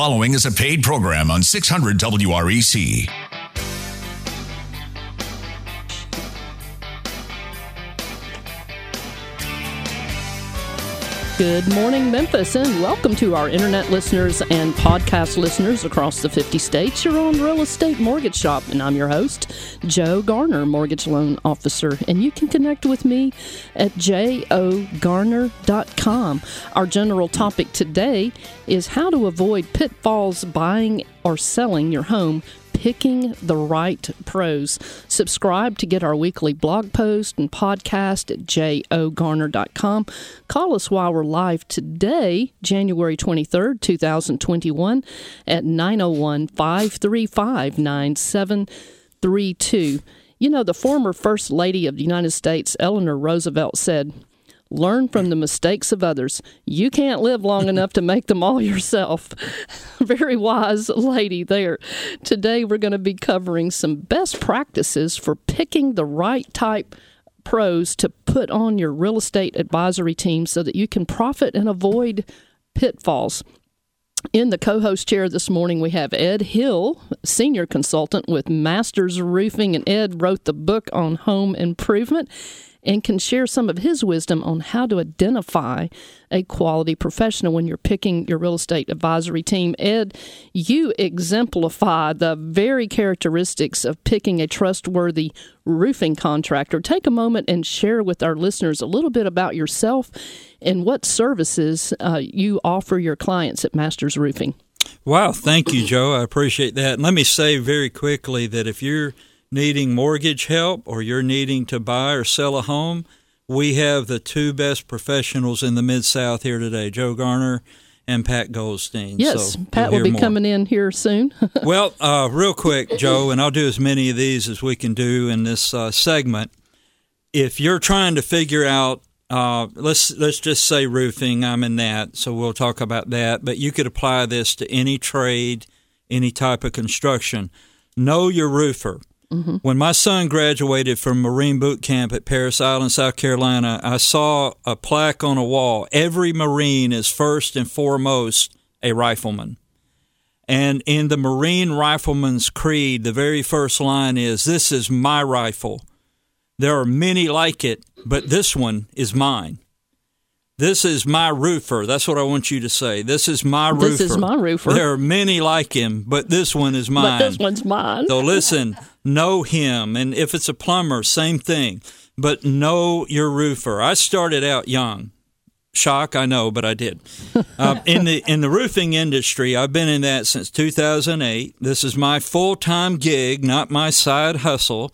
following is a paid program on 600 WREC. Good morning, Memphis, and welcome to our internet listeners and podcast listeners across the 50 states. You're on Real Estate Mortgage Shop, and I'm your host, Joe Garner, Mortgage Loan Officer. And you can connect with me at jogarner.com. Our general topic today is how to avoid pitfalls buying or selling your home. Picking the right pros. Subscribe to get our weekly blog post and podcast at jogarner.com. Call us while we're live today, January 23rd, 2021 at 901-535-9732. You know, the former First Lady of the United States, Eleanor Roosevelt, said, "Learn from the mistakes of others. You can't live long enough to make them all yourself." Very wise lady there. Today, we're going to be covering some best practices for picking the right type pros to put on your real estate advisory team so that you can profit and avoid pitfalls. In the co-host chair this morning, we have Ed Hill, senior consultant with Masters Roofing, and Ed wrote the book on home improvement and can share some of his wisdom on how to identify a quality professional when you're picking your real estate advisory team. Ed, you exemplify the very characteristics of picking a trustworthy roofing contractor. Take a moment and share with our listeners a little bit about yourself and what services you offer your clients at Masters Roofing. Wow, thank you, Joe. I appreciate that. And let me say very quickly that if you're needing mortgage help or you're needing to buy or sell a home, we have the two best professionals in the Mid-South here today, Joe Garner and Pat Goldstein. Yes, so Pat will be coming in here soon. Well, real quick, Joe, and I'll do as many of these as we can do in this segment. If you're trying to figure out, let's just say roofing, I'm in that, so we'll talk about that. But you could apply this to any trade, any type of construction. Know your roofer. Mm-hmm. When my son graduated from Marine boot camp at Parris Island, South Carolina, I saw a plaque on a wall. Every Marine is first and foremost a rifleman. And in the Marine Rifleman's Creed, the very first line is, "This is my rifle. There are many like it, but this one is mine." This is my roofer. That's what I want you to say. This is my roofer. This is my roofer. There are many like him, but this one is mine. But this one's mine. So listen, know him. And if it's a plumber, same thing. But know your roofer. I started out young. Shock, I know, but I did. In the roofing industry, I've been in that since 2008. This is my full-time gig, not my side hustle.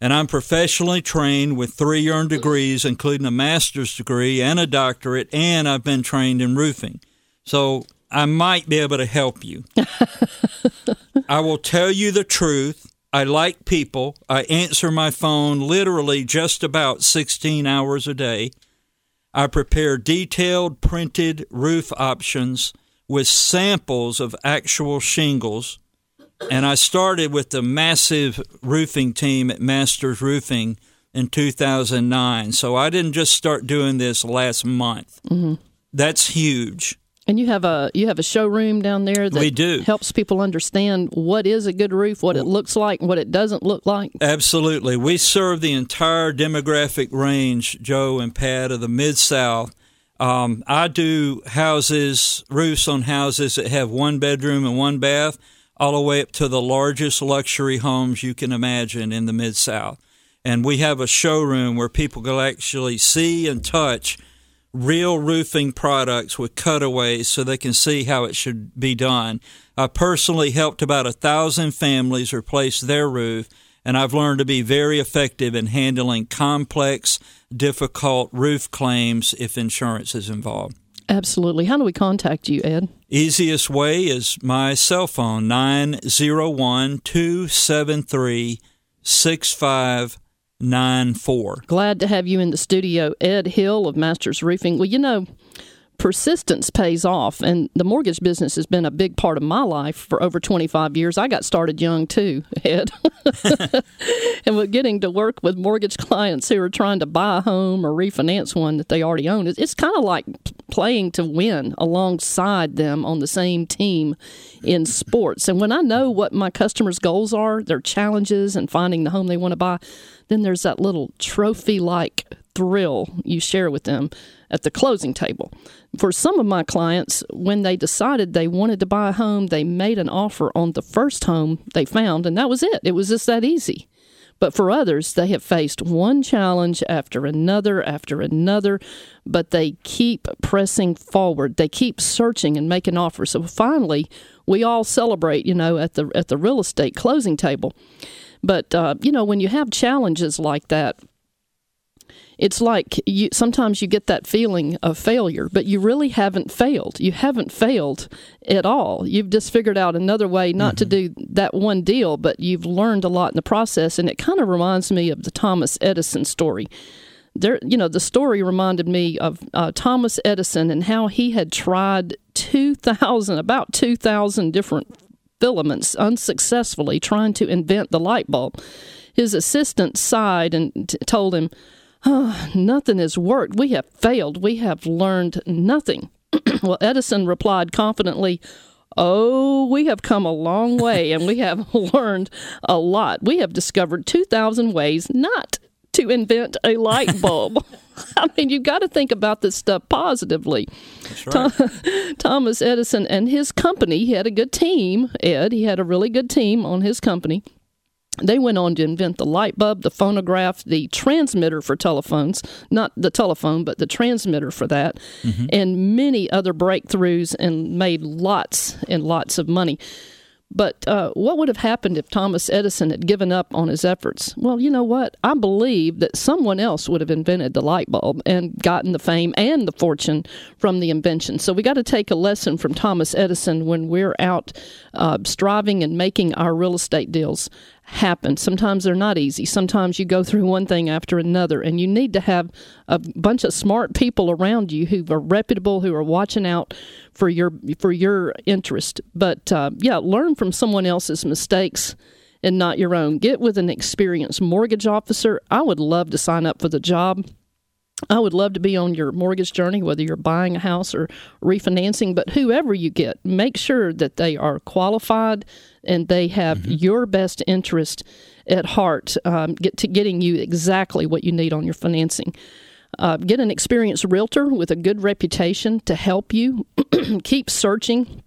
And I'm professionally trained with 3 earned degrees, including a master's degree and a doctorate, and I've been trained in roofing. So I might be able to help you. I will tell you the truth. I like people. I answer my phone literally just about 16 hours a day. I prepare detailed printed roof options with samples of actual shingles. And I started with the massive roofing team at Masters Roofing in 2009. So I didn't just start doing this last month. Mm-hmm. That's huge. And you have a showroom down there that we do. Helps people understand what is a good roof, what it looks like, and what it doesn't look like. Absolutely. We serve the entire demographic range, Joe and Pat, of the Mid-South. I do houses, roofs on houses that have 1 bedroom and 1 bath. All the way up to the largest luxury homes you can imagine in the Mid-South. And we have a showroom where people can actually see and touch real roofing products with cutaways so they can see how it should be done. I personally helped about 1,000 families replace their roof, and I've learned to be very effective in handling complex, difficult roof claims if insurance is involved. Absolutely. How do we contact you, Ed? Easiest way is my cell phone, 901-273-6594. Glad to have you in the studio, Ed Hill of Masters Roofing. Well, you know, persistence pays off, and the mortgage business has been a big part of my life for over 25 years. I got started young, too, Ed. And we're getting to work with mortgage clients who are trying to buy a home or refinance one that they already own. It's kind of like playing to win alongside them on the same team in sports. And when I know what my customers' goals are, their challenges, and finding the home they want to buy, then there's that little trophy-like thrill you share with them at the closing table. For some of my clients, when they decided they wanted to buy a home, they made an offer on the first home they found, and that was it. It was just that easy. But for others, they have faced one challenge after another, but they keep pressing forward. They keep searching and making offers. So finally, we all celebrate, you know, at the real estate closing table. But, you know, when you have challenges like that, it's like sometimes you get that feeling of failure, but you really haven't failed. You haven't failed at all. You've just figured out another way not to do that one deal, but you've learned a lot in the process. And it kind of reminds me of the Thomas Edison story. There, you know, the story reminded me of Thomas Edison and how he had tried 2,000 different filaments unsuccessfully trying to invent the light bulb. His assistant sighed and told him, "Oh, nothing has worked. We have failed. We have learned nothing." Well, Edison replied confidently, "Oh, we have come a long way and we have learned a lot. We have discovered 2,000 ways not to invent a light bulb." I mean, you've got to think about this stuff positively. That's right. Thomas Edison and his company, he had a good team, Ed. He had a really good team on his company. They went on to invent the light bulb, the phonograph, the transmitter for telephones, not the telephone, but the transmitter for that, and many other breakthroughs, and made lots and lots of money. But what would have happened if Thomas Edison had given up on his efforts? Well, you know what? I believe that someone else would have invented the light bulb and gotten the fame and the fortune from the invention. So we got to take a lesson from Thomas Edison when we're out striving and making our real estate deals happen. Sometimes they're not easy. Sometimes you go through one thing after another, and you need to have a bunch of smart people around you who are reputable, who are watching out for your interest. But yeah, learn from someone else's mistakes and not your own. Get with an experienced mortgage officer. I would love to sign up for the job. I would love to be on your mortgage journey, whether you're buying a house or refinancing, but whoever you get, make sure that they are qualified and they have your best interest at heart, getting you exactly what you need on your financing. Get an experienced realtor with a good reputation to help you. Keep searching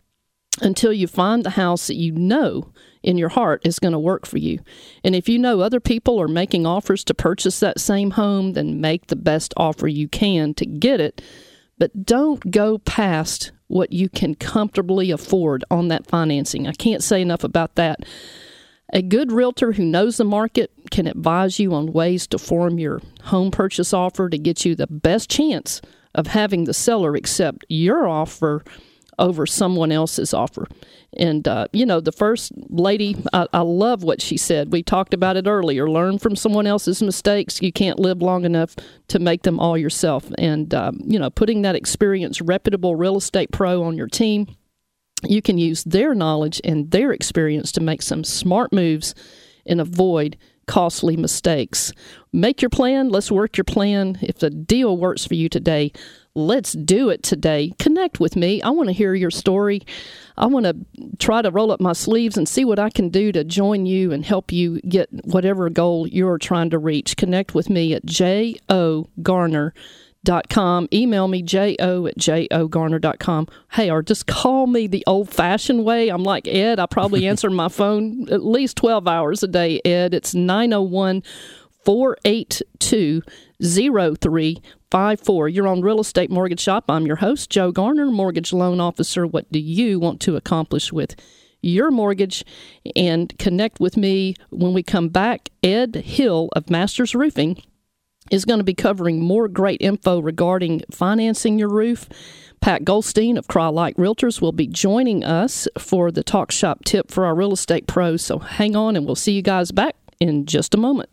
until you find the house that you know in your heart is going to work for you. And if you know other people are making offers to purchase that same home, then make the best offer you can to get it. But don't go past what you can comfortably afford on that financing. I can't say enough about that. A good realtor who knows the market can advise you on ways to form your home purchase offer to get you the best chance of having the seller accept your offer over someone else's offer. And, you know, the first lady, I love what she said. We talked about it earlier. Learn from someone else's mistakes. You can't live long enough to make them all yourself. And, you know, putting that experienced, reputable real estate pro on your team, you can use their knowledge and their experience to make some smart moves and avoid costly mistakes. Make your plan. Let's work your plan. If the deal works for you today, let's do it today. Connect with me. I want to hear your story. I want to try to roll up my sleeves and see what I can do to join you and help you get whatever goal you're trying to reach. Connect with me at jogarner.com. Email me jo@jogarner.com. Hey, or just call me the old-fashioned way. I'm like Ed. I probably answer my phone at least 12 hours a day, Ed. It's 901-482-0354. You're on Real Estate Mortgage Shop. I'm your host, Joe Garner, mortgage loan officer. What do you want to accomplish with your mortgage? And connect with me when we come back. Ed Hill of Masters Roofing is going to be covering more great info regarding financing your roof. Pat Goldstein of Crye-Leike Realtors will be joining us for the Talk Shoppe tip for our real estate pros. So hang on, and we'll see you guys back in just a moment.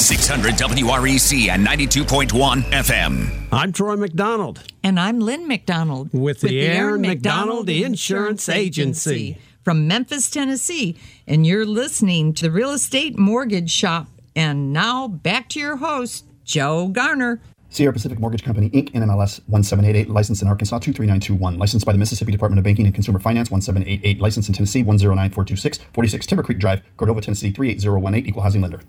600 WREC and 92.1 FM. I'm Troy McDonald. And I'm Lynn McDonald. With the Aaron McDonald Insurance Agency. From Memphis, Tennessee. And you're listening to the Real Estate Mortgage Shop. And now back to your host, Joe Garner. Sierra Pacific Mortgage Company, Inc., NMLS 1788, licensed in Arkansas 23921, licensed by the Mississippi Department of Banking and Consumer Finance 1788, licensed in Tennessee 109426, 46 Timber Creek Drive, Cordova, Tennessee 38018, equal housing lender.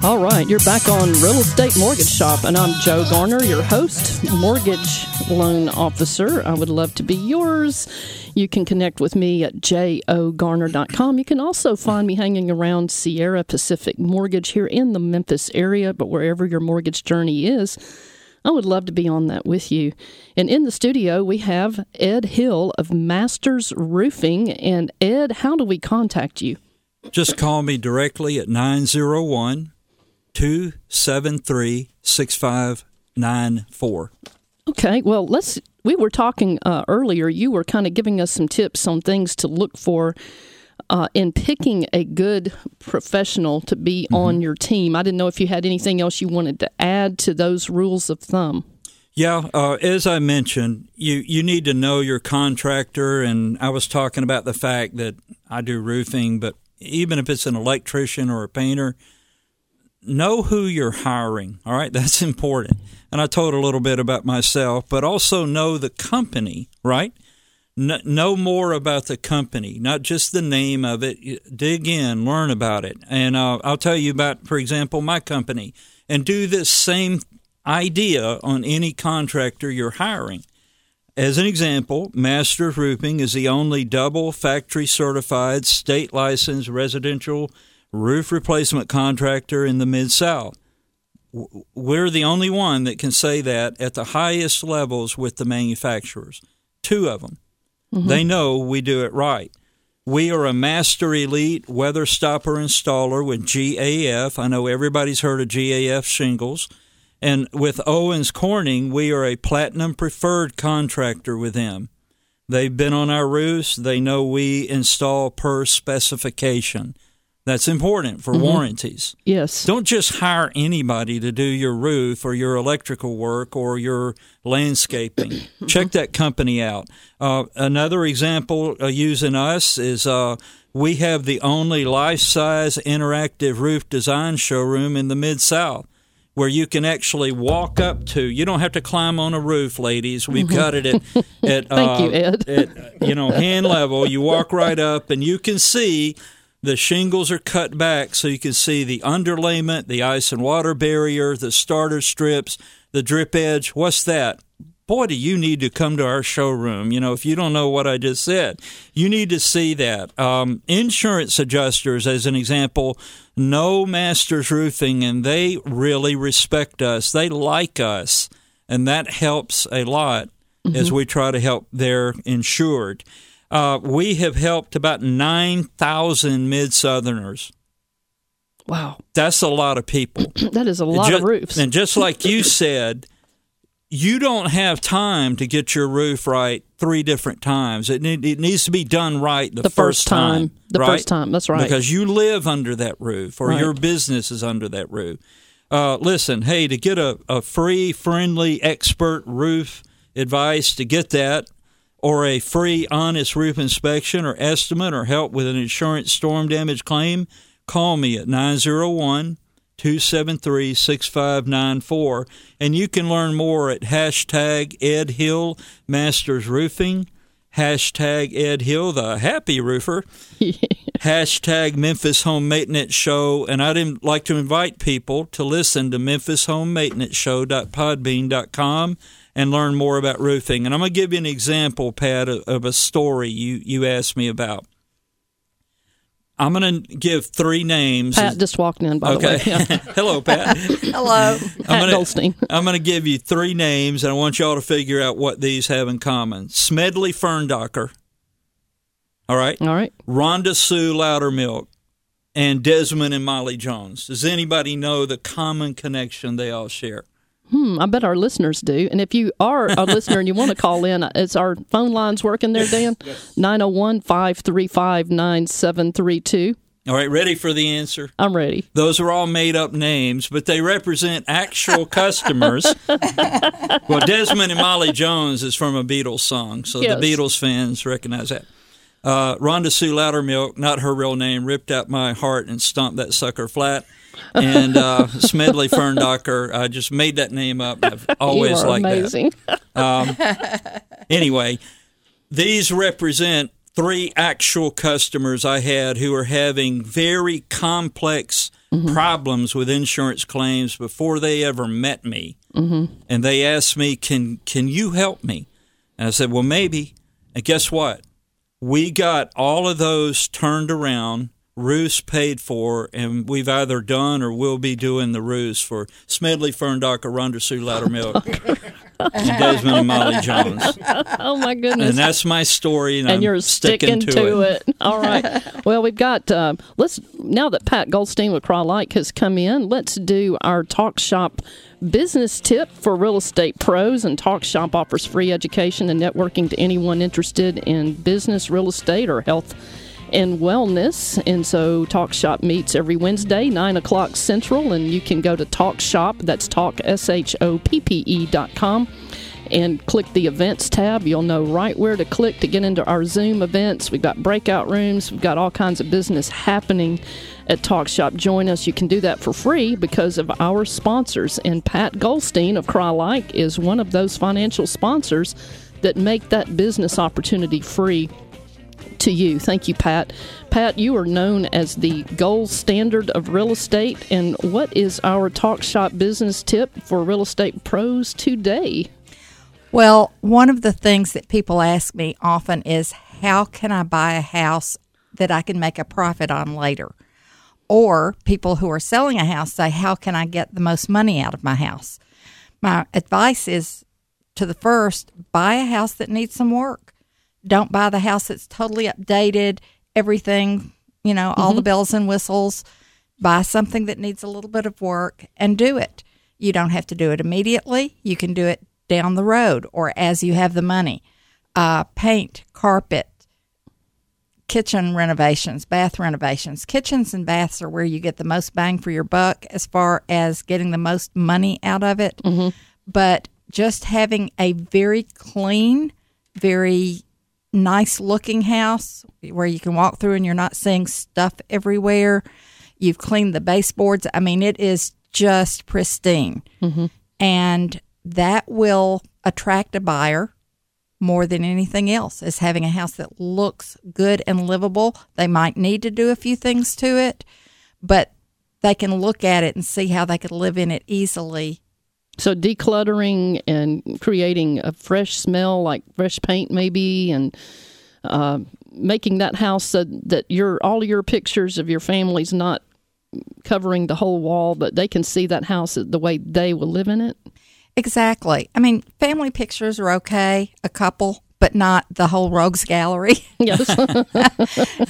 All right, you're back on Real Estate Mortgage Shop, and I'm Joe Garner, your host, mortgage loan officer. I would love to be yours. You can connect with me at jogarner.com. You can also find me hanging around Sierra Pacific Mortgage here in the Memphis area, but wherever your mortgage journey is, I would love to be on that with you. And in the studio, we have Ed Hill of Masters Roofing. And Ed, how do we contact you? Just call me directly at 901- 273-6594. Okay, well, we were talking earlier. You were kind of giving us some tips on things to look for in picking a good professional to be on your team. I didn't know if you had anything else you wanted to add to those rules of thumb. Yeah, as I mentioned, you need to know your contractor, and I was talking about the fact that I do roofing, but even if it's an electrician or a painter, know who you're hiring, all right? That's important. And I told a little bit about myself, but also know the company, right? Know more about the company, not just the name of it. Dig in, learn about it. And I'll tell you about, for example, my company. And do this same idea on any contractor you're hiring. As an example, Masters Roofing is the only double factory-certified, state-licensed residential roof replacement contractor in the Mid-South. We're the only one that can say that at the highest levels with the manufacturers. Two of them. Mm-hmm. They know we do it right. We are a master elite weather stopper installer with GAF. I know everybody's heard of GAF shingles. And with Owens Corning, we are a platinum preferred contractor with them. They've been on our roofs. They know we install per specification. That's important for warranties. Yes. Don't just hire anybody to do your roof or your electrical work or your landscaping. Check that company out. Another example using us is we have the only life-size interactive roof design showroom in the Mid-South where you can actually walk up to. You don't have to climb on a roof, ladies. We've got it at thank you, Ed. At hand level. You walk right up and you can see the shingles are cut back so you can see the underlayment, the ice and water barrier, the starter strips, the drip edge. What's that? Boy, do you need to come to our showroom. If you don't know what I just said, you need to see that. Insurance adjusters, as an example, know Masters Roofing, and they really respect us. They like us, and that helps a lot as we try to help their insured. We have helped about 9,000 Mid-Southerners. Wow. That's a lot of people. That is a lot of roofs. And just like you said, you don't have time to get your roof right 3 different times. It needs to be done right the first time. The right? first time, that's right. Because you live under that roof or your business is under that roof. Listen, hey, to get a free, friendly, expert roof advice, to get that, or a free, honest roof inspection or estimate or help with an insurance storm damage claim, call me at 901-273-6594. And you can learn more at hashtag Ed Hill Masters Roofing, hashtag Ed Hill, the happy roofer, hashtag Memphis Home Maintenance Show. And I'd like to invite people to listen to memphishomemaintenanceShow.podbean.com and learn more about roofing. And I'm going to give you an example, Pat, of a story you asked me about. I'm going to give 3 names. Pat just walked in, by the way. Yeah. Hello, Pat. Hello. Pat Goldstein. I'm going to give you 3 names, and I want you all to figure out what these have in common. Smedley Ferndocker, All right? All right. Rhonda Sue Loudermilk and Desmond and Molly Jones. Does anybody know the common connection they all share? I bet our listeners do. And if you are a listener and you want to call in, it's our phone lines working there, Dan? Yes. 901-535-9732. All right, ready for the answer? I'm ready. Those are all made-up names, but they represent actual customers. Well, Desmond and Molly Jones is from a Beatles song, so yes, the Beatles fans recognize that. Rhonda Sue Loudermilk, not her real name, ripped out my heart and stomped that sucker flat. And Smedley Ferndocker, I just made that name up. I've always liked amazing. That. Anyway, these represent three actual customers I had who are having very complex problems with insurance claims before they ever met me. And they asked me, can you help me? And I said, well, maybe. And guess what? We got all of those turned around, roofs paid for, and we've either done or will be doing the roofs for Smedley Ferndocker, Rhonda Sue Loudermilk, and Desmond and Molly Jones. Oh, my goodness. And that's my story, and you're sticking to it. All right. Well, we've got, let's, now that Pat Goldstein with Crye-Leike has come in, let's do our Talk Shoppe business tip for real estate pros. And Talk Shoppe offers free education and networking to anyone interested in business, real estate, or health and wellness. And so Talk Shoppe meets every Wednesday, 9 o'clock Central, and you can go to Talk Shoppe, that's Talk, SHOPPE.com, and click the Events tab. You'll know right where to click to get into our Zoom events. We've got breakout rooms. We've got all kinds of business happening at Talk Shoppe. Join us. You can do that for free because of our sponsors. And Pat Goldstein of Crye-Leike is one of those financial sponsors that make that business opportunity free to you. Thank you, Pat. Pat, you are known as the gold standard of real estate. And what is our Talk Shoppe business tip for real estate pros today? Well, one of the things that people ask me often is, how can I buy a house that I can make a profit on later? Or people who are selling a house say, how can I get the most money out of my house? My advice is to the first, buy a house that needs some work. Don't buy the house that's totally updated, everything, you know, all the bells and whistles. Buy something that needs a little bit of work and do it. You don't have to do it immediately. You can do it down the road or as you have the money. Paint, carpet, kitchen renovations, bath renovations. Kitchens and baths are where you get the most bang for your buck as far as getting the most money out of it. But just having a very clean, very nice looking house where you can walk through and you're not seeing stuff everywhere. You've cleaned the baseboards. I mean, it is just pristine. And that will attract a buyer more than anything else, is having a house that looks good and livable. They might need to do a few things to it, but they can look at it and see how they could live in it easily. So decluttering and creating a fresh smell, like fresh paint maybe, and making that house so that all your pictures of your family's not covering the whole wall, but they can see that house the way they will live in it? Exactly. I mean, family pictures are okay, a couple, but not the whole rogues gallery. Yes.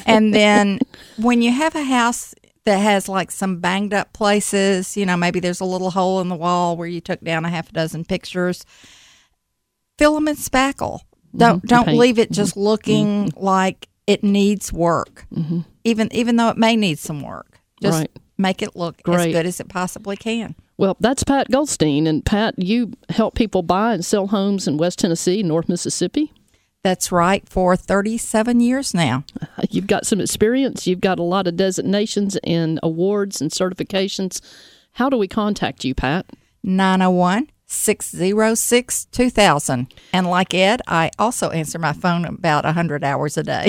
And then when you have a house that has like some banged up places, you know, maybe there's a little hole in the wall where you took down a half a dozen pictures, fill them in spackle. Don't leave it just looking like it needs work, even though it may need some work. Just make it look as good as it possibly can. Well, that's Pat Goldstein. And Pat, you help people buy and sell homes in West Tennessee, North Mississippi. That's right, for 37 years now. You've got some experience. You've got a lot of designations and awards and certifications. How do we contact you, Pat? 901-606-2000. And like Ed, I also answer my phone about 100 hours a day.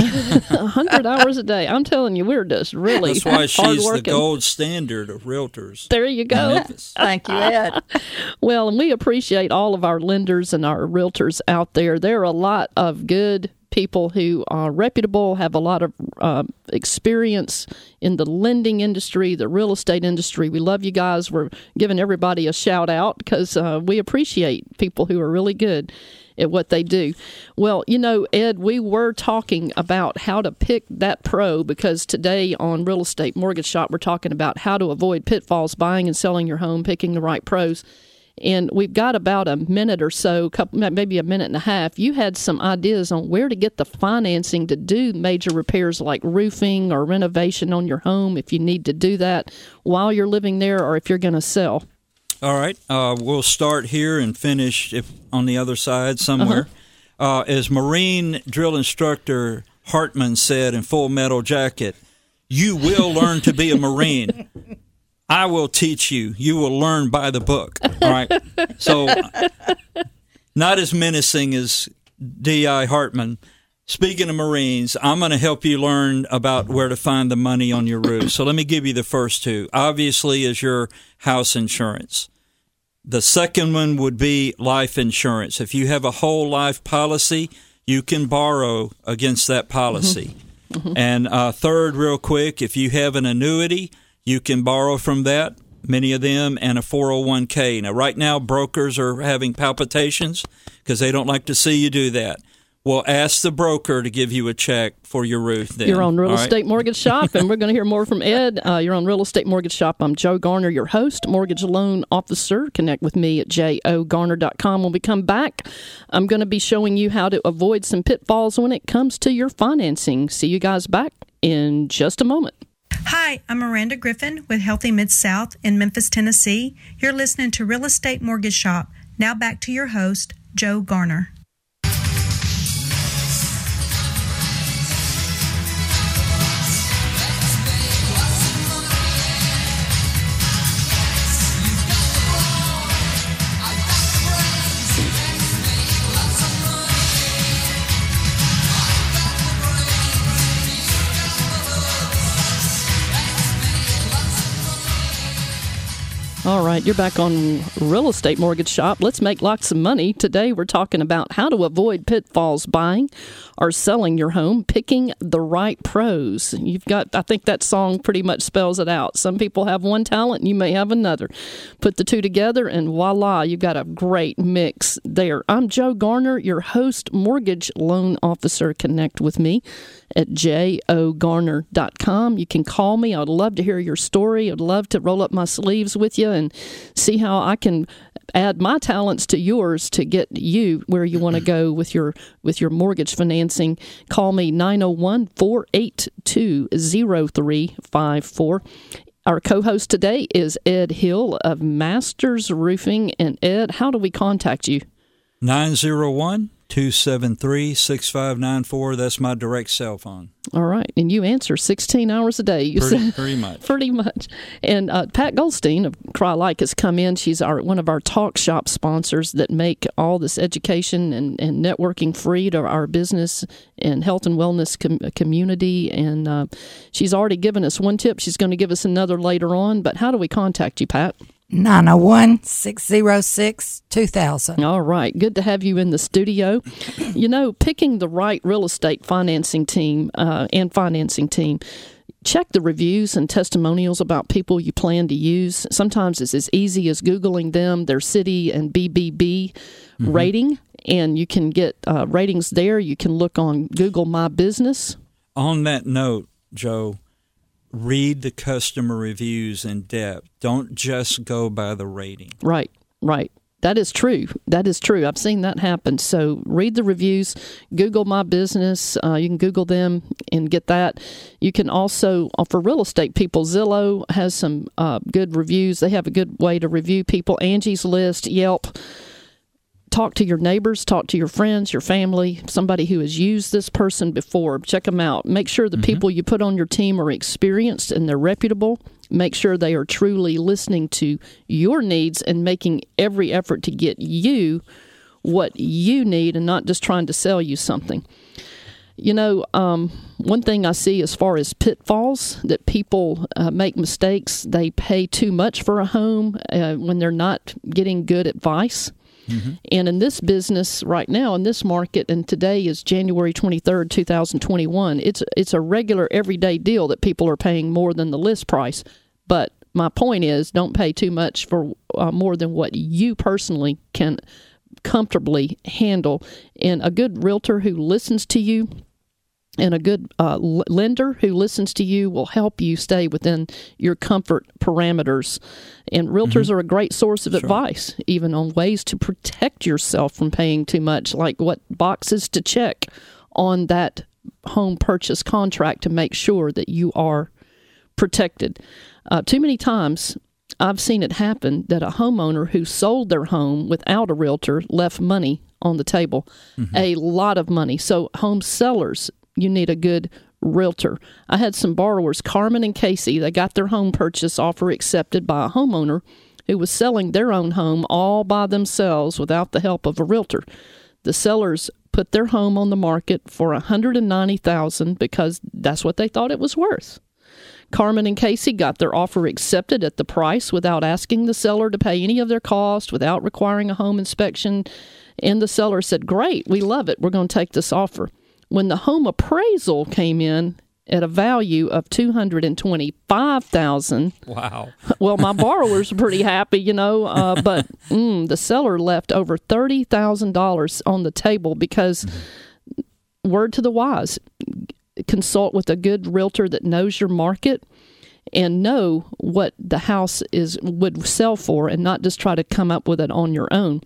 100 hours a day. I'm telling you, we're just really hard-working. That's why she's the gold standard of realtors. There you go. Thank you, Ed. Well, and we appreciate all of our lenders and our realtors out there. There are a lot of good people who are reputable, have a lot of experience in the lending industry, the real estate industry. We love you guys. We're giving everybody a shout out because we appreciate people who are really good. at what they do. Well, you know, Ed, we were talking about how to pick that pro, because today on Real Estate Mortgage Shop, we're talking about how to avoid pitfalls buying and selling your home, picking the right pros. And we've got about a minute or so, maybe a minute and a half. You had some ideas on where to get the financing to do major repairs like roofing or renovation on your home if you need to do that while you're living there or if you're going to sell. All right. We'll start here and finish on the other side somewhere. Uh-huh. As Marine drill instructor Hartman said in Full Metal Jacket, you will learn to be a Marine. I will teach you. You will learn by the book. All right. So, not as menacing as D.I. Hartman. Speaking of Marines, I'm going to help you learn about where to find the money on your roof. So, let me give you the first two. Obviously, is your house insurance. The second one would be life insurance. If you have a whole life policy, you can borrow against that policy. Mm-hmm. Mm-hmm. And third, real quick, if you have an annuity, you can borrow from that, many of them, and a 401k. Now, right now, brokers are having palpitations because they don't like to see you do that. Well, ask the broker to give you a check for your roof then. You're on Real Estate Mortgage Shop, and we're going to hear more from Ed. You're on Real Estate Mortgage Shop. I'm Joe Garner, your host, mortgage loan officer. Connect with me at jogarner.com. When we come back, I'm going to be showing you how to avoid some pitfalls when it comes to your financing. See you guys back in just a moment. Hi, I'm Miranda Griffin with Healthy Mid-South in Memphis, Tennessee. You're listening to Real Estate Mortgage Shop. Now back to your host, Joe Garner. All right, you're back on Real Estate Mortgage Shop. Let's make lots of money. Today we're talking about how to avoid pitfalls buying or selling your home, picking the right pros. You've got, I think that song pretty much spells it out. Some people have one talent and you may have another. Put the two together and voila, you've got a great mix there. I'm Joe Garner, your host, mortgage loan officer. Connect with me at jogarner.com. You can call me. I'd love to hear your story. I'd love to roll up my sleeves with you and see how I can add my talents to yours to get you where you want to go with your mortgage financing. Call me 901-482-0354. Our co-host today is Ed Hill of Masters Roofing. And Ed, how do we contact you? 901-273-6594. That's my direct cell phone. All right. And you answer 16 hours a day. You pretty much. Pretty much. And Pat Goldstein of Crye-Leike has come in. She's one of our Talk Shop sponsors that make all this education and networking free to our business and health and wellness community. And she's already given us one tip. She's going to give us another later on. But how do we contact you, Pat? 901-606-2000. All right. Good to have you in the studio. You know, picking the right real estate financing team. Check the reviews and testimonials about people you plan to use. Sometimes it's as easy as Googling them, their city and BBB rating, and you can get ratings there. You can look on Google My Business. On that note, Joe, read the customer reviews in depth. Don't just go by the rating. Right, right. That is true. That is true. I've seen that happen. So read the reviews. Google My Business. You can Google them and get that. You can also, for real estate people, Zillow has some good reviews. They have a good way to review people. Angie's List, Yelp. Talk to your neighbors, talk to your friends, your family, somebody who has used this person before. Check them out. Make sure the people you put on your team are experienced and they're reputable. Make sure they are truly listening to your needs and making every effort to get you what you need and not just trying to sell you something. You know, one thing I see as far as pitfalls, that people make mistakes. They pay too much for a home when they're not getting good advice. Mm-hmm. And in this business right now, in this market, and today is January 23rd, 2021, it's a regular everyday deal that people are paying more than the list price. But my point is, don't pay too much for more than what you personally can comfortably handle. And a good realtor who listens to you and a good lender who listens to you will help you stay within your comfort parameters. And realtors are a great source of advice, even on ways to protect yourself from paying too much, like what boxes to check on that home purchase contract to make sure that you are protected. Too many times I've seen it happen that a homeowner who sold their home without a realtor left money on the table, a lot of money. So home sellers, you need a good realtor. I had some borrowers, Carmen and Casey, they got their home purchase offer accepted by a homeowner who was selling their own home all by themselves without the help of a realtor. The sellers put their home on the market for $190,000 because that's what they thought it was worth. Carmen and Casey got their offer accepted at the price without asking the seller to pay any of their cost, without requiring a home inspection. And the seller said, "Great, we love it. We're going to take this offer." When the home appraisal came in at a value of $225,000, wow! Well, my borrowers were pretty happy, you know, but the seller left over $30,000 on the table because, word to the wise, consult with a good realtor that knows your market and know what the house would sell for, and not just try to come up with it on your own.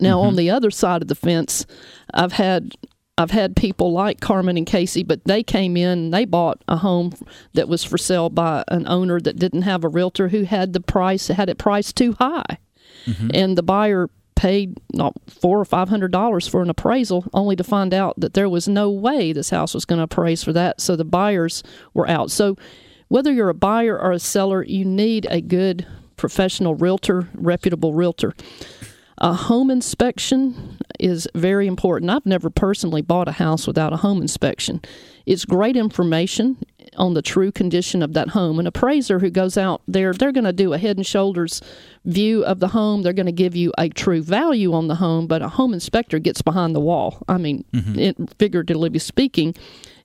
Now, on the other side of the fence, I've had people like Carmen and Casey, but they came in, they bought a home that was for sale by an owner that didn't have a realtor, who had it priced too high, and the buyer paid $400 or $500 for an appraisal, only to find out that there was no way this house was going to appraise for that. So the buyers were out. So whether you're a buyer or a seller, you need a good professional realtor, reputable realtor. A home inspection is very important. I've never personally bought a house without a home inspection. It's great information on the true condition of that home. An appraiser who goes out there, they're going to do a head and shoulders view of the home. They're going to give you a true value on the home, but a home inspector gets behind the wall. I mean, figuratively speaking,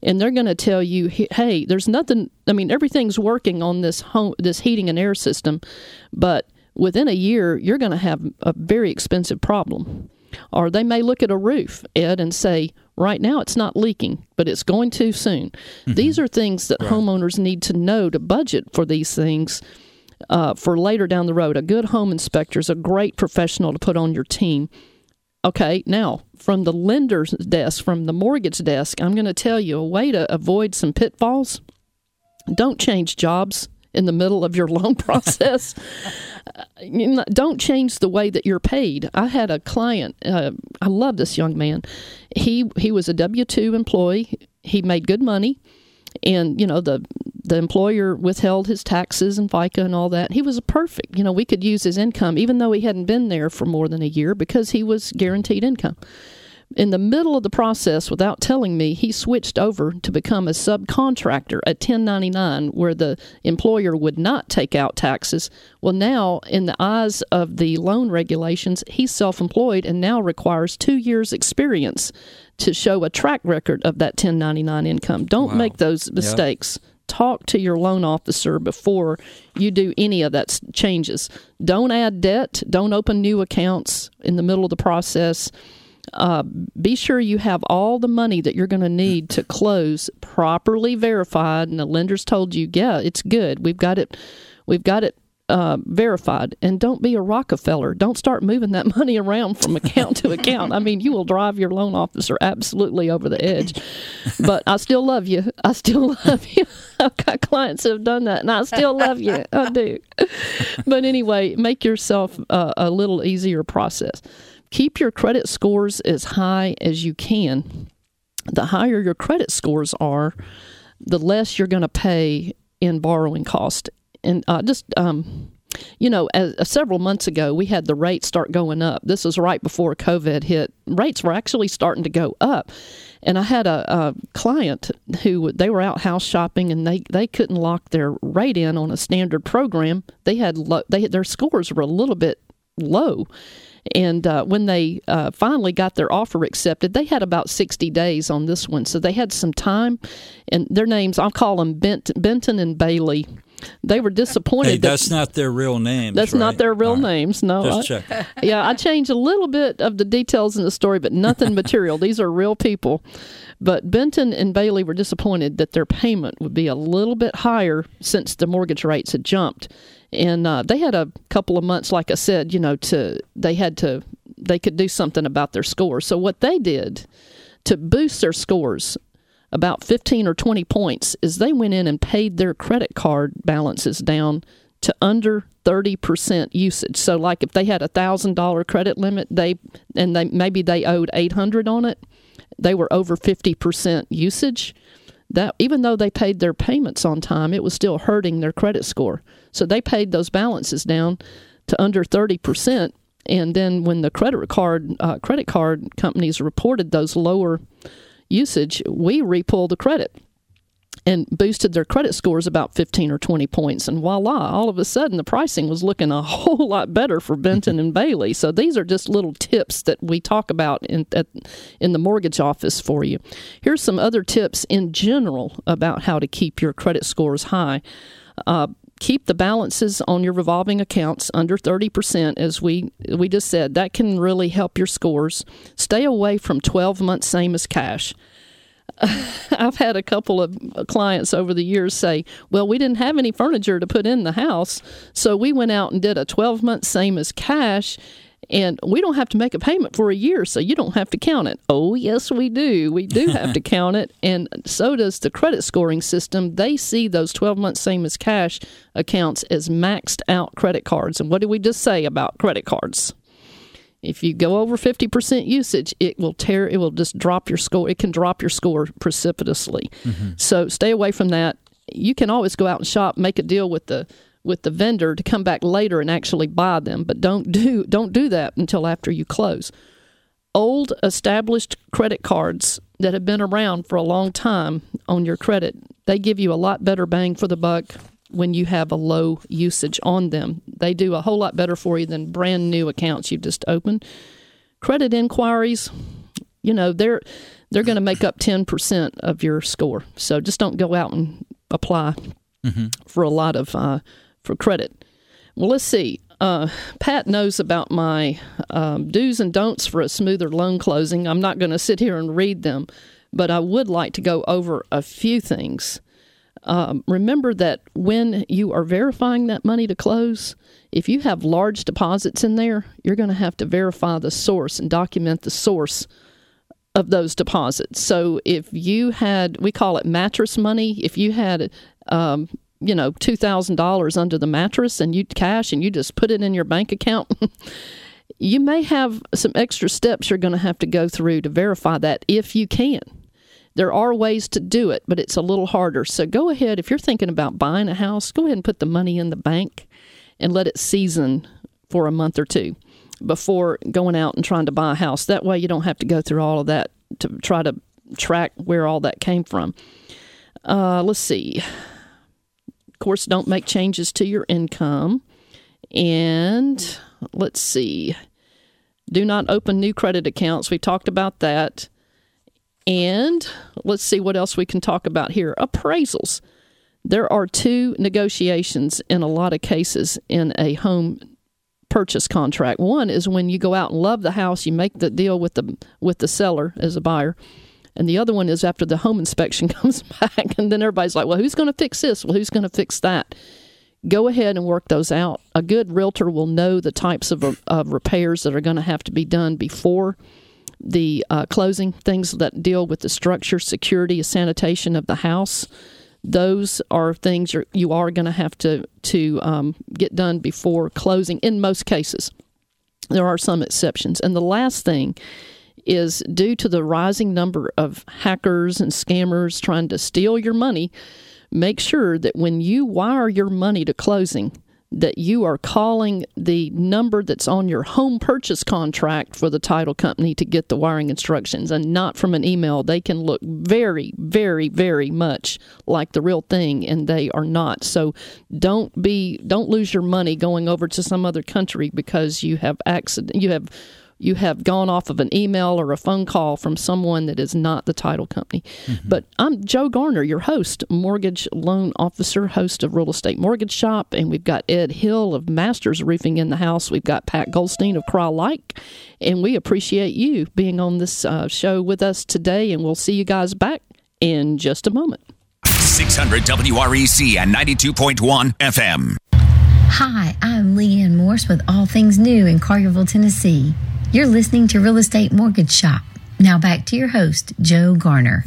and they're going to tell you, hey, there's nothing. I mean, everything's working on this home, this heating and air system, but within a year, you're going to have a very expensive problem. Or they may look at a roof, Ed, and say, right now it's not leaking, but it's going to soon. These are things that homeowners need to know to budget for these things for later down the road. A good home inspector is a great professional to put on your team. Okay, now, from the lender's desk, from the mortgage desk, I'm going to tell you a way to avoid some pitfalls. Don't change jobs in the middle of your loan process. Don't change the way that you're paid. I had a client, I love this young man. He was a W-2 employee. He made good money, and you know, the employer withheld his taxes and FICA and all that. He was perfect. You know, we could use his income, even though he hadn't been there for more than a year, because he was guaranteed income. In the middle of the process, without telling me, he switched over to become a subcontractor at 1099, where the employer would not take out taxes. Well, now, in the eyes of the loan regulations, he's self-employed and now requires 2 years' experience to show a track record of that 1099 income. Don't make those mistakes. Yep. Talk to your loan officer before you do any of that changes. Don't add debt. Don't open new accounts in the middle of the process. Be sure you have all the money that you're going to need to close properly verified, and the lender's told you, yeah, it's good. We've got it verified. And don't be a Rockefeller. Don't start moving that money around from account to account. I mean, you will drive your loan officer absolutely over the edge. But I still love you. I still love you. I've got clients who have done that, and I still love you. I do. But anyway, make yourself a little easier process. Keep your credit scores as high as you can. The higher your credit scores are, the less you're going to pay in borrowing cost. And several months ago, we had the rates start going up. This was right before COVID hit. Rates were actually starting to go up. And I had a client who, they were out house shopping, and they couldn't lock their rate in on a standard program. Their scores were a little bit low. And when they finally got their offer accepted, they had about 60 days on this one. So they had some time. And their names, I'll call them Benton and Bailey. They were disappointed. Hey, that's not their real names. That's right? Not their real names. No. Just checking. Yeah, I changed a little bit of the details in the story, but nothing material. These are real people. But Benton and Bailey were disappointed that their payment would be a little bit higher since the mortgage rates had jumped. And they had a couple of months, like I said, you know, they could do something about their score. So what they did to boost their scores about 15 or 20 points is they went in and paid their credit card balances down to under 30% usage. So like if they had a $1,000 credit limit, they owed $800 on it, they were over 50% usage. That even though they paid their payments on time, it was still hurting their credit score. So they paid those balances down to under 30%. And then when the credit card companies reported those lower usage, we re-pulled the credit and boosted their credit scores about 15 or 20 points. And voila, all of a sudden the pricing was looking a whole lot better for Benton and Bailey. So these are just little tips that we talk about in the mortgage office for you. Here's some other tips in general about how to keep your credit scores high. Keep the balances on your revolving accounts under 30%, as we just said. That can really help your scores. Stay away from 12-month same-as cash. I've had a couple of clients over the years say, well, we didn't have any furniture to put in the house, so we went out and did a 12-month same-as cash, and we don't have to make a payment for a year, so you don't have to count it. Oh, yes, we do. We do have to count it, and so does the credit scoring system. They see those 12-month same-as-cash accounts as maxed-out credit cards. And what did we just say about credit cards? If you go over 50% usage, it will just drop your score. It can drop your score precipitously. Mm-hmm. So stay away from that. You can always go out and shop, make a deal with the vendor to come back later and actually buy them, but don't do that until after you close. Old established credit cards that have been around for a long time on your credit, they give you a lot better bang for the buck when you have a low usage on them. They do a whole lot better for you than brand new accounts you've just opened. Credit inquiries, you know, they're going to make up 10% of your score. So just don't go out and apply for a lot of for credit. Well, let's see. Pat knows about my do's and don'ts for a smoother loan closing. I'm not going to sit here and read them, but I would like to go over a few things. Remember that when you are verifying that money to close, if you have large deposits in there, you're going to have to verify the source and document the source of those deposits. So if you had, we call it mattress money, if you had $2,000 under the mattress and you cash and you just put it in your bank account, you may have some extra steps you're going to have to go through to verify that if you can. There are ways to do it, but it's a little harder. So go ahead, if you're thinking about buying a house, go ahead and put the money in the bank and let it season for a month or two before going out and trying to buy a house. That way you don't have to go through all of that to try to track where all that came from. Let's see. Of course, don't make changes to your income. And let's see. Do not open new credit accounts. We talked about that. And let's see what else we can talk about here. Appraisals. There are two negotiations in a lot of cases in a home purchase contract. One is when you go out and love the house, you make the deal with the seller as a buyer. And the other one is after the home inspection comes back, and then everybody's like, well, who's going to fix this? Well, who's going to fix that? Go ahead and work those out. A good realtor will know the types of repairs that are going to have to be done before the closing, things that deal with the structure, security, sanitation of the house. Those are things you are going to have to get done before closing in most cases. There are some exceptions. And the last thing is, due to the rising number of hackers and scammers trying to steal your money, make sure that when you wire your money to closing, that you are calling the number that's on your home purchase contract for the title company to get the wiring instructions, and not from an email. They can look very, very, very much like the real thing, and they are not. So don't lose your money going over to some other country because you have you have gone off of an email or a phone call from someone that is not the title company. Mm-hmm. But I'm Joe Garner, your host, mortgage loan officer, host of Real Estate Mortgage Shop, and we've got Ed Hill of Masters Roofing in the house. We've got Pat Goldstein of Crye-Leike, and we appreciate you being on this show with us today, and we'll see you guys back in just a moment. 600 WREC and 92.1 FM. Hi, I'm Leanne Morse with All Things New in Collierville, Tennessee. You're listening to Real Estate Mortgage Shop. Now back to your host, Joe Garner.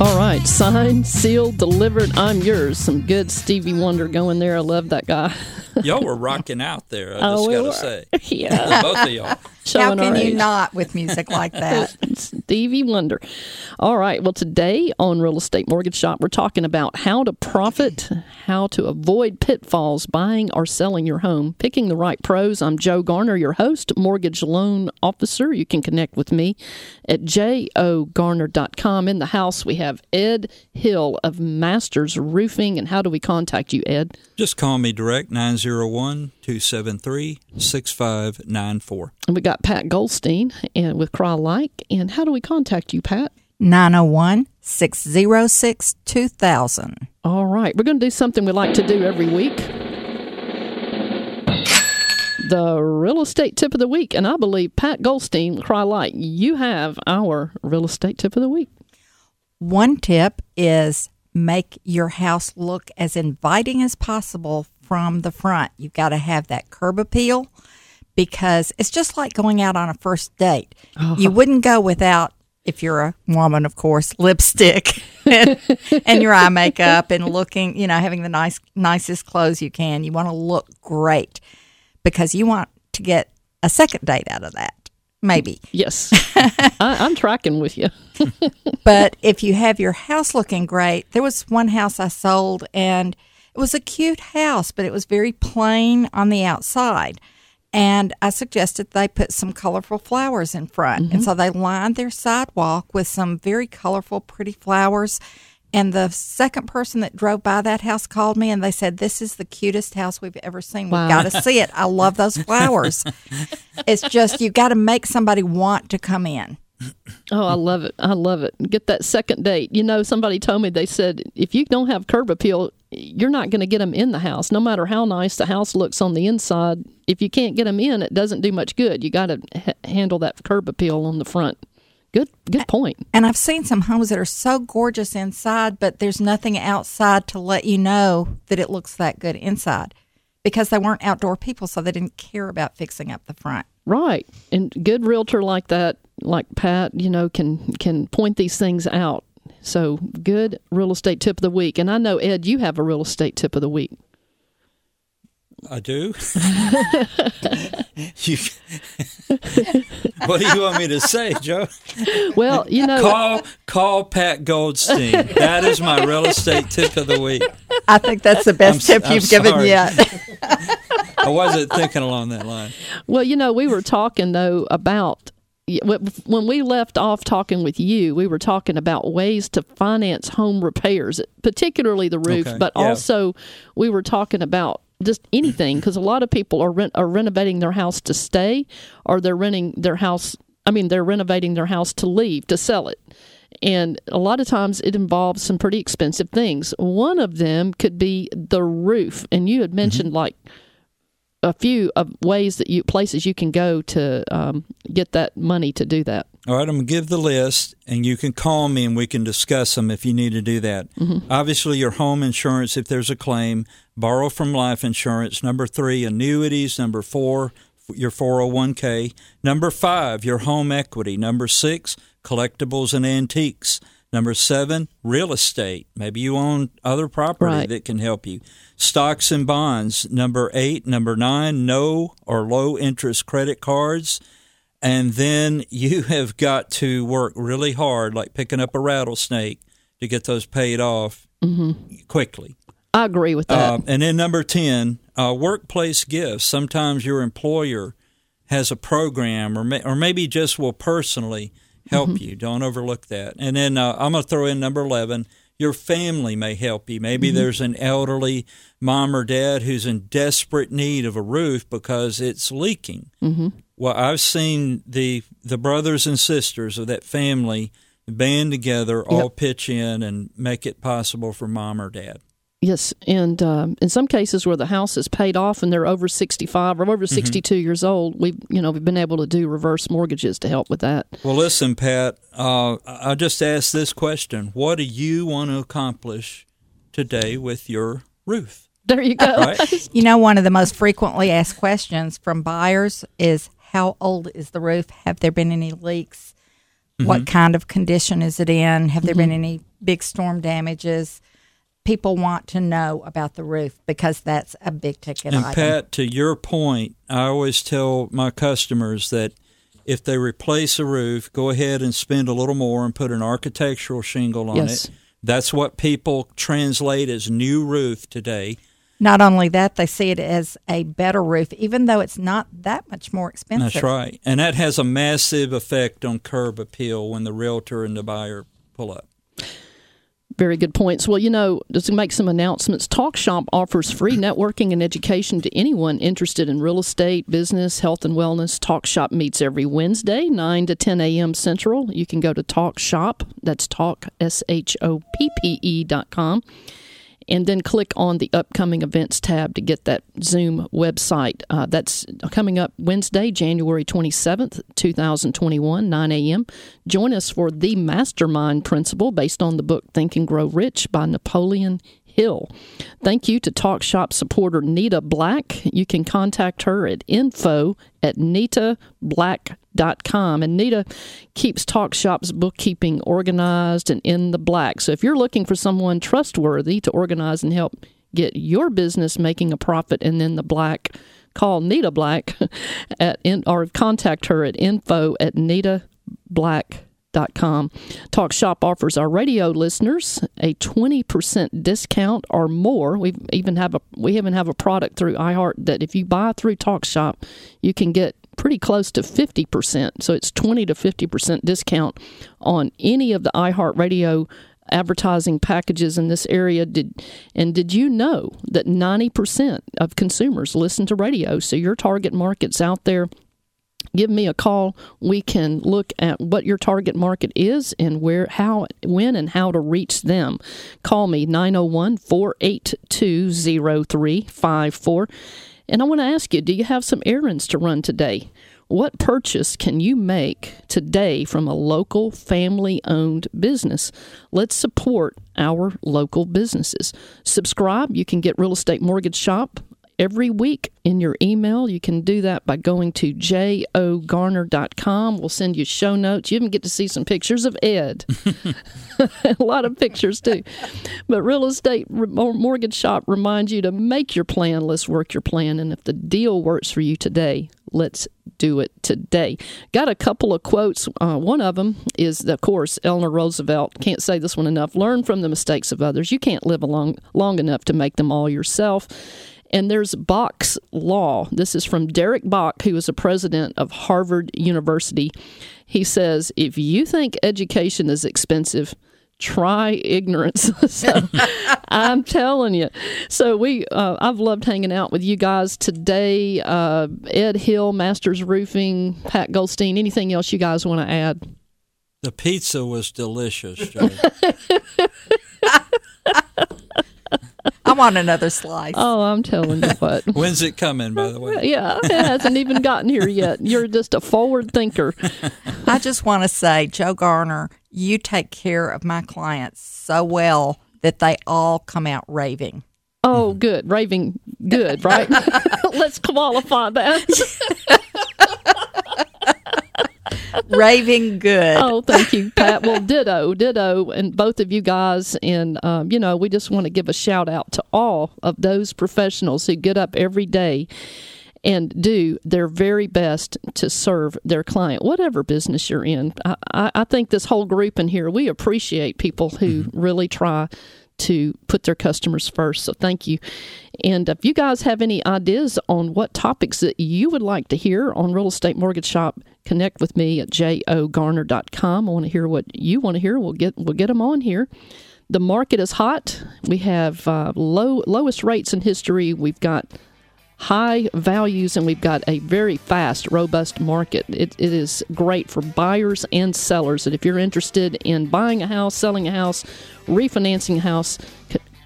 All right, signed, sealed, delivered, I'm yours. Some good Stevie Wonder going there. I love that guy. Y'all were rocking out there, I just got to say. Yeah. Both of y'all. Showing how can you not with music like that? Stevie Wonder. All right, well, today on Real Estate Mortgage Shop, we're talking about how to profit, how to avoid pitfalls buying or selling your home, picking the right pros. I'm Joe Garner, your host, mortgage loan officer. You can connect with me at jogarner.com. In the house, we have Ed Hill of Masters Roofing. And how do we contact you, Ed? Just call me direct, 901-273-6594. And we got Pat Goldstein and with Crye-Leike. And how do we contact you, Pat? 901-606-2000. All right. We're going to do something we like to do every week. The real estate tip of the week. And I believe, Pat Goldstein, Crye-Leike, you have our real estate tip of the week. One tip is make your house look as inviting as possible from the front. You've got to have that curb appeal, because it's just like going out on a first date. Uh-huh. You wouldn't go without, if you're a woman, of course, lipstick and your eye makeup and looking, you know, having the nicest clothes you can. You want to look great because you want to get a second date out of that. Maybe. Yes. I'm tracking with you. But if you have your house looking great, there was one house I sold and it was a cute house, but it was very plain on the outside. And I suggested they put some colorful flowers in front. Mm-hmm. And so they lined their sidewalk with some very colorful, pretty flowers. And the second person that drove by that house called me and they said, this is the cutest house we've ever seen. Wow. We've got to see it. I love those flowers. It's just, you've got to make somebody want to come in. Oh, I love it. I love it. Get that second date. You know, somebody told me, they said, if you don't have curb appeal, you're not going to get them in the house. No matter how nice the house looks on the inside, if you can't get them in, it doesn't do much good. You got to handle that curb appeal on the front. Good point. And I've seen some homes that are so gorgeous inside, but there's nothing outside to let you know that it looks that good inside, because they weren't outdoor people, so they didn't care about fixing up the front. Right. And good realtor like that, like Pat, you know, can point these things out. So good real estate tip of the week. And I know, Ed, you have a real estate tip of the week. I do. What do you want me to say, Joe? Well, you know, call Pat Goldstein. That is my real estate tip of the week. I think that's the best tip you've given yet. I wasn't thinking along that line. Well, you know, we were talking though about, when we left off talking with you, we were talking about ways to finance home repairs, particularly the roof, okay, but yeah, also we were talking about just anything, because a lot of people are renovating their house to stay, or they're renovating their house to leave, to sell it. And a lot of times it involves some pretty expensive things. One of them could be the roof. And you had mentioned, mm-hmm, like a few of ways that places you can go to get that money to do that. All right, I'm going to give the list, and you can call me, and we can discuss them if you need to do that. Mm-hmm. Obviously, your home insurance, if there's a claim, borrow from life insurance. Number 3, annuities. Number 4, your 401k. Number 5, your home equity. Number 6, collectibles and antiques. Number 7, real estate. Maybe you own other property, right, that can help you. Stocks and bonds. Number 8. Number 9, no or low interest credit cards. And then you have got to work really hard, like picking up a rattlesnake, to get those paid off. quickly. I agree with that. And then number 10, workplace gifts. Sometimes your employer has a program or maybe just will personally help you. Don't overlook that. And then I'm going to throw in number 11. Your family may help you. Maybe there's an elderly mom or dad who's in desperate need of a roof because it's leaking. Well, I've seen the brothers and sisters of that family band together, all pitch in and make it possible for mom or dad. Yes, and in some cases where the house is paid off and they're over 65 or over 62 years old, we've been able to do reverse mortgages to help with that. Well, listen, Pat, I just asked this question. What do you want to accomplish today with your roof? There you go. Right? You know, one of the most frequently asked questions from buyers is, how old is the roof? Have there been any leaks? What kind of condition is it in? Have there been any big storm damages? People want to know about the roof because that's a big ticket item. And Pat, to your point, I always tell my customers that if they replace a roof, go ahead and spend a little more and put an architectural shingle on it. That's what people translate as new roof today. Not only that, they see it as a better roof, even though it's not that much more expensive. That's right. And that has a massive effect on curb appeal when the realtor and the buyer pull up. Very good points. Well, just to make some announcements, Talk Shoppe offers free networking and education to anyone interested in real estate, business, health, and wellness. Talk Shoppe meets every Wednesday, 9 to 10 a.m. Central. You can go to Talk Shoppe, that's Talk, SHOPPE.com, and then click on the upcoming events tab to get that Zoom website. That's coming up Wednesday, January 27th, 2021, 9 a.m. Join us for the Mastermind Principle based on the book Think and Grow Rich by Napoleon Hill. Thank you to Talk Shoppe supporter Nita Black. You can contact her at info@nitablack.com. And Nita keeps Talk Shoppe's bookkeeping organized and in the black. So if you're looking for someone trustworthy to organize and help get your business making a profit and in the black, call Nita Black or contact her at info@nitablack.com. Talk Shoppe offers our radio listeners a 20% discount or more. We even have a product through iHeart that if you buy through Talk Shoppe, you can get pretty close to 50%. So it's 20 to 50% discount on any of the iHeartRadio advertising packages in this area. Did you know that 90% of consumers listen to radio? So your target market's out there. Give me a call. We can look at what your target market is and where, how, when, and how to reach them. Call me, 901-482-0354. And I want to ask you, do you have some errands to run today? What purchase can you make today from a local family-owned business? Let's support our local businesses. Subscribe. You can get Real Estate Mortgage Shoppe every week in your email. You can do that by going to jogarner.com. We'll send you show notes. You even get to see some pictures of Ed. A lot of pictures, too. But Real Estate Mortgage Shoppe reminds you to make your plan. Let's work your plan. And if the deal works for you today, let's do it today. Got a couple of quotes. One of them is, of course, Eleanor Roosevelt. Can't say this one enough. Learn from the mistakes of others. You can't live long enough to make them all yourself. And there's Bock's Law. This is from Derek Bock, who is a president of Harvard University. He says, if you think education is expensive, try ignorance. So I'm telling you. So I've loved hanging out with you guys today. Ed Hill, Masters Roofing, Pat Goldstein, anything else you guys want to add? The pizza was delicious, Joe. I want another slice. Oh, I'm telling you what. When's it coming, by the way? Yeah, it hasn't even gotten here yet. You're just a forward thinker. I just want to say, Joe Garner, you take care of my clients so well that they all come out raving. Oh, good. Raving good, right? Let's qualify that. Raving good. Oh, thank you, Pat. Well, ditto, and both of you guys. And, we just want to give a shout out to all of those professionals who get up every day and do their very best to serve their client, whatever business you're in. I think this whole group in here, we appreciate people who really try to put their customers first. So thank you. And if you guys have any ideas on what topics that you would like to hear on Real Estate Mortgage Shop, connect with me at jogarner.com. I want to hear what you want to hear. We'll get them on here. The market is hot. We have lowest rates in history. We've got high values, and we've got a very fast, robust market. It is great for buyers and sellers. And if you're interested in buying a house, selling a house, refinancing a house,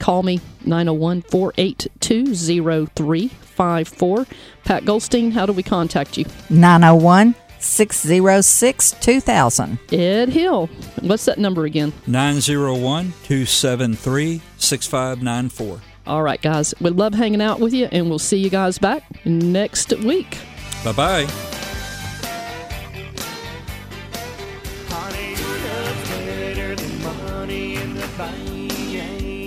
call me, 901-482-0354. Pat Goldstein, how do we contact you? 901-606-2000. Ed Hill, what's that number again? 901-273-6594. All right, guys, we love hanging out with you, and we'll see you guys back next week. Bye-bye. Honey, love better than money in the bank.